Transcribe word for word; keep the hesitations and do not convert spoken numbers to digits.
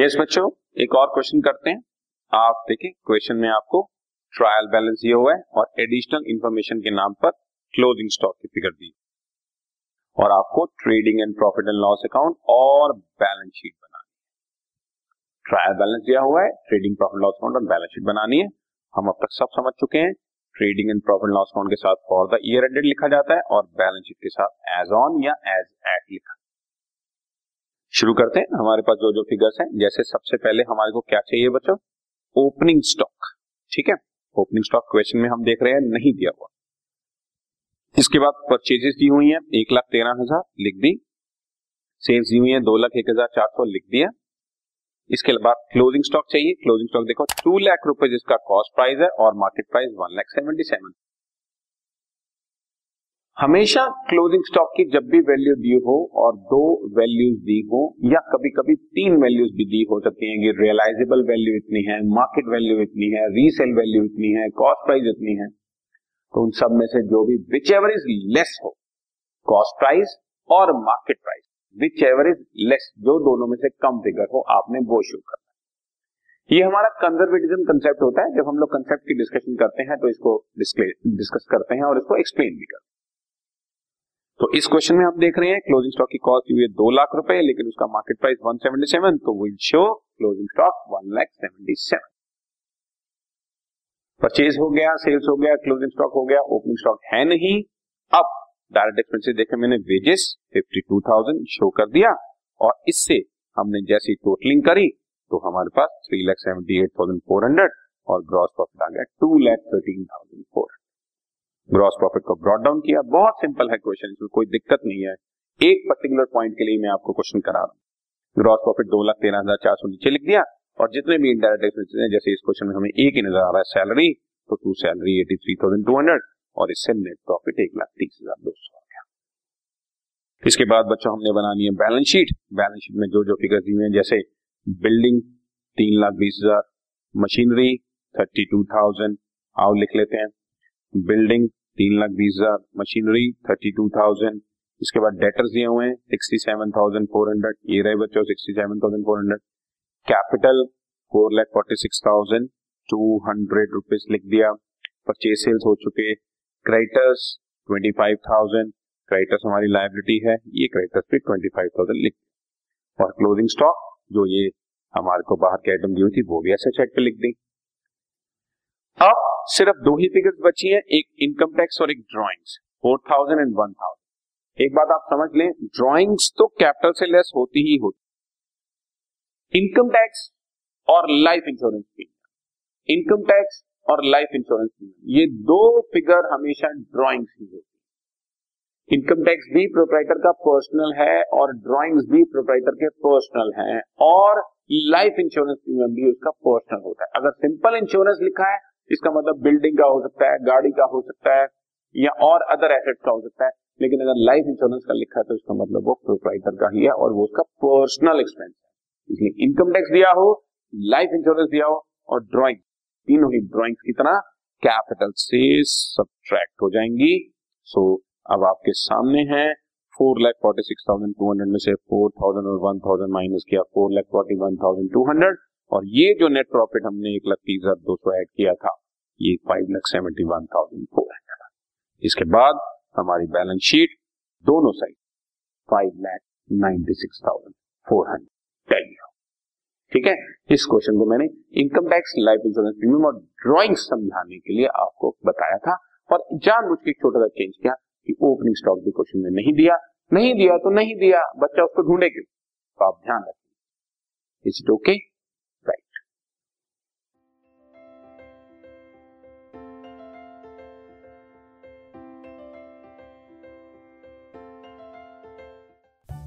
Yes बच्चों, एक और क्वेश्चन करते हैं। आप देखें क्वेश्चन में आपको ट्रायल बैलेंस ये हुआ है और एडिशनल इंफॉर्मेशन के नाम पर क्लोजिंग स्टॉक की फिगर दी और आपको trading and profit and loss account और बैलेंस शीट बनानी है। ट्रायल बैलेंस दिया हुआ है, ट्रेडिंग प्रॉफिट लॉस अकाउंट और बैलेंस शीट बनानी है। हम अब तक सब समझ चुके हैं, trading and profit loss account के साथ फॉर द ईयर एंडेड लिखा जाता है और बैलेंस शीट के साथ एज ऑन या एज एट लिखा। शुरू करते हैं, हमारे पास जो जो फिगर्स हैं, जैसे सबसे पहले हमारे को क्या चाहिए बच्चों, ओपनिंग स्टॉक। ठीक है, ओपनिंग स्टॉक क्वेश्चन में हम देख रहे हैं नहीं दिया हुआ। इसके बाद परचेजेस दी हुई हैं एक लाख तेरह हजार लिख दी, सेल्स दी हुई है दो लाख एक हजार चार सौ लिख दिया। इसके बाद क्लोजिंग स्टॉक चाहिए, क्लोजिंग स्टॉक देखो टू लाख रुपए जिसका कॉस्ट प्राइस है और market price one lakh seventy seven. हमेशा क्लोजिंग स्टॉक की जब भी वैल्यू दी हो और दो वैल्यूज दी हो या कभी कभी तीन वैल्यूज भी दी हो सकती है कि रियलाइजेबल वैल्यू इतनी है, मार्केट वैल्यू इतनी है, रीसेल वैल्यू इतनी है, कॉस्ट प्राइस इतनी है, तो उन सब में से जो भी विच एवर इज लेस हो, कॉस्ट प्राइस और market price whichever is less, जो दोनों में से कम फिगर हो, आपने वो शुरू करना है। ये हमारा कंजर्वेटिज्म कंसेप्ट होता है। जब हम लोग कंसेप्ट की डिस्कशन करते हैं तो इसको डिस्कस करते हैं और इसको एक्सप्लेन भी करते हैं। तो इस क्वेश्चन में हम देख रहे हैं क्लोजिंग स्टॉक की कॉस्ट हुई है दो लाख रुपए लेकिन उसका market price one seventy seven, तो will show closing stock one lakh seventy seven. Purchase हो गया, सेल्स हो गया, क्लोजिंग स्टॉक हो गया, ओपनिंग स्टॉक है नहीं। अब डायरेक्ट एक्सपेंसेस देखे मैंने, वेजेस बावन हज़ार शो कर दिया और इससे हमने जैसी टोटलिंग करी तो हमारे पास तीन लाख अठहत्तर हज़ार चार सौ और ग्रॉस प्रॉफिट आ गया दो लाख तेरह हज़ार चार सौ। ग्रॉस प्रॉफिट को ब्रॉट डाउन किया। बहुत सिंपल है क्वेश्चन, इसमें कोई दिक्कत नहीं है। एक पर्टिकुलर पॉइंट के लिए मैं आपको क्वेश्चन करा रहा हूँ। ग्रॉस प्रॉफिट दो लाख तेरह हजार चार सौ नीचे लिख दिया और जितने भी इनडायरेक्ट एक्सपेंसेस हैं, जैसे इस क्वेश्चन में हमें एक ही नजर आ रहा है सैलरी, तो टू सैलरी तिरासी हज़ार दो सौ और इससे नेट प्रॉफिट एक लाख तीस हज़ार दो सौ आ गया। इसके बाद बच्चों हमने बनानी है बैलेंस शीट। बैलेंस शीट में जो जो फिगर्स दी हुई हैं, जैसे बिल्डिंग तीन लाख बीस हज़ार, मशीनरी बत्तीस हज़ार, आओ लिख लेते हैं, बिल्डिंग तीन लाख बीस हज़ार, मशीनरी बत्तीस हज़ार। इसके बाद डेटर्स दिए हुए हैं सड़सठ हज़ार चार सौ, ये रहे बच्चों सड़सठ हज़ार चार सौ। Capital four lakh forty six thousand two hundred rupees लिख दिया। परचेज सेल्स हो चुके। Creditors twenty five thousand, creditors हमारी लायबिलिटी है, ये क्रेडिटर्स पे ट्वेंटी फाइव थाउजेंड लिख दिया। और क्लोजिंग स्टॉक जो ये हमारे को बाहर की आइटम दी हुई थी वो भी ऐसे चेक पे लिख दी। अब सिर्फ दो ही फिगर्स बची है, एक इनकम टैक्स और एक drawings, four thousand and one thousand. एक बात आप समझ लें, ड्रॉइंग्स तो कैपिटल से लेस होती ही होती। इनकम टैक्स और life insurance premium, income tax और लाइफ इंश्योरेंस प्रीमियम, ये दो फिगर हमेशा ड्रॉइंग्स ही होती है। इनकम टैक्स भी प्रोपराइटर का पर्सनल है और ड्रॉइंग्स भी प्रोपराइटर के पर्सनल है और लाइफ इंश्योरेंस प्रीमियम भी उसका पर्सनल होता है। अगर सिंपल इंश्योरेंस लिखा है इसका मतलब बिल्डिंग का हो सकता है, गाड़ी का हो सकता है या और अदर एसेट का हो सकता है, लेकिन अगर लाइफ इंश्योरेंस का लिखा है तो इसका मतलब वो प्रोपराइटर का ही है और वो उसका पर्सनल एक्सपेंस है। इसलिए इनकम टैक्स दिया हो, लाइफ इंश्योरेंस दिया हो और ड्राइंग, तीनों ही ड्राइंग्स की तरह कैपिटल से सब्ट्रैक्ट हो जाएंगी। सो अब आपके सामने है four lakh forty six thousand two hundred में से फोर थाउजेंड और वन थाउजेंड माइनस किया, four lakh forty one thousand two hundred और ये जो नेट प्रॉफिट हमने एक लाख तीस हजार दो सौ एड किया था ये five lakh seventy one thousand four hundred. इसके बाद हमारी बैलेंस शीट दोनों side five lakh ninety six thousand four hundred. ठीक है, इस क्वेश्चन को मैंने income tax, life insurance premium और ड्राइंग समझाने के लिए आपको बताया था और जानबूझ के छोटा सा चेंज किया कि ओपनिंग स्टॉक भी क्वेश्चन में नहीं दिया, नहीं दिया तो नहीं दिया, बच्चा उसको ढूंढे क्यों, तो आप ध्यान रखें। Is it okay?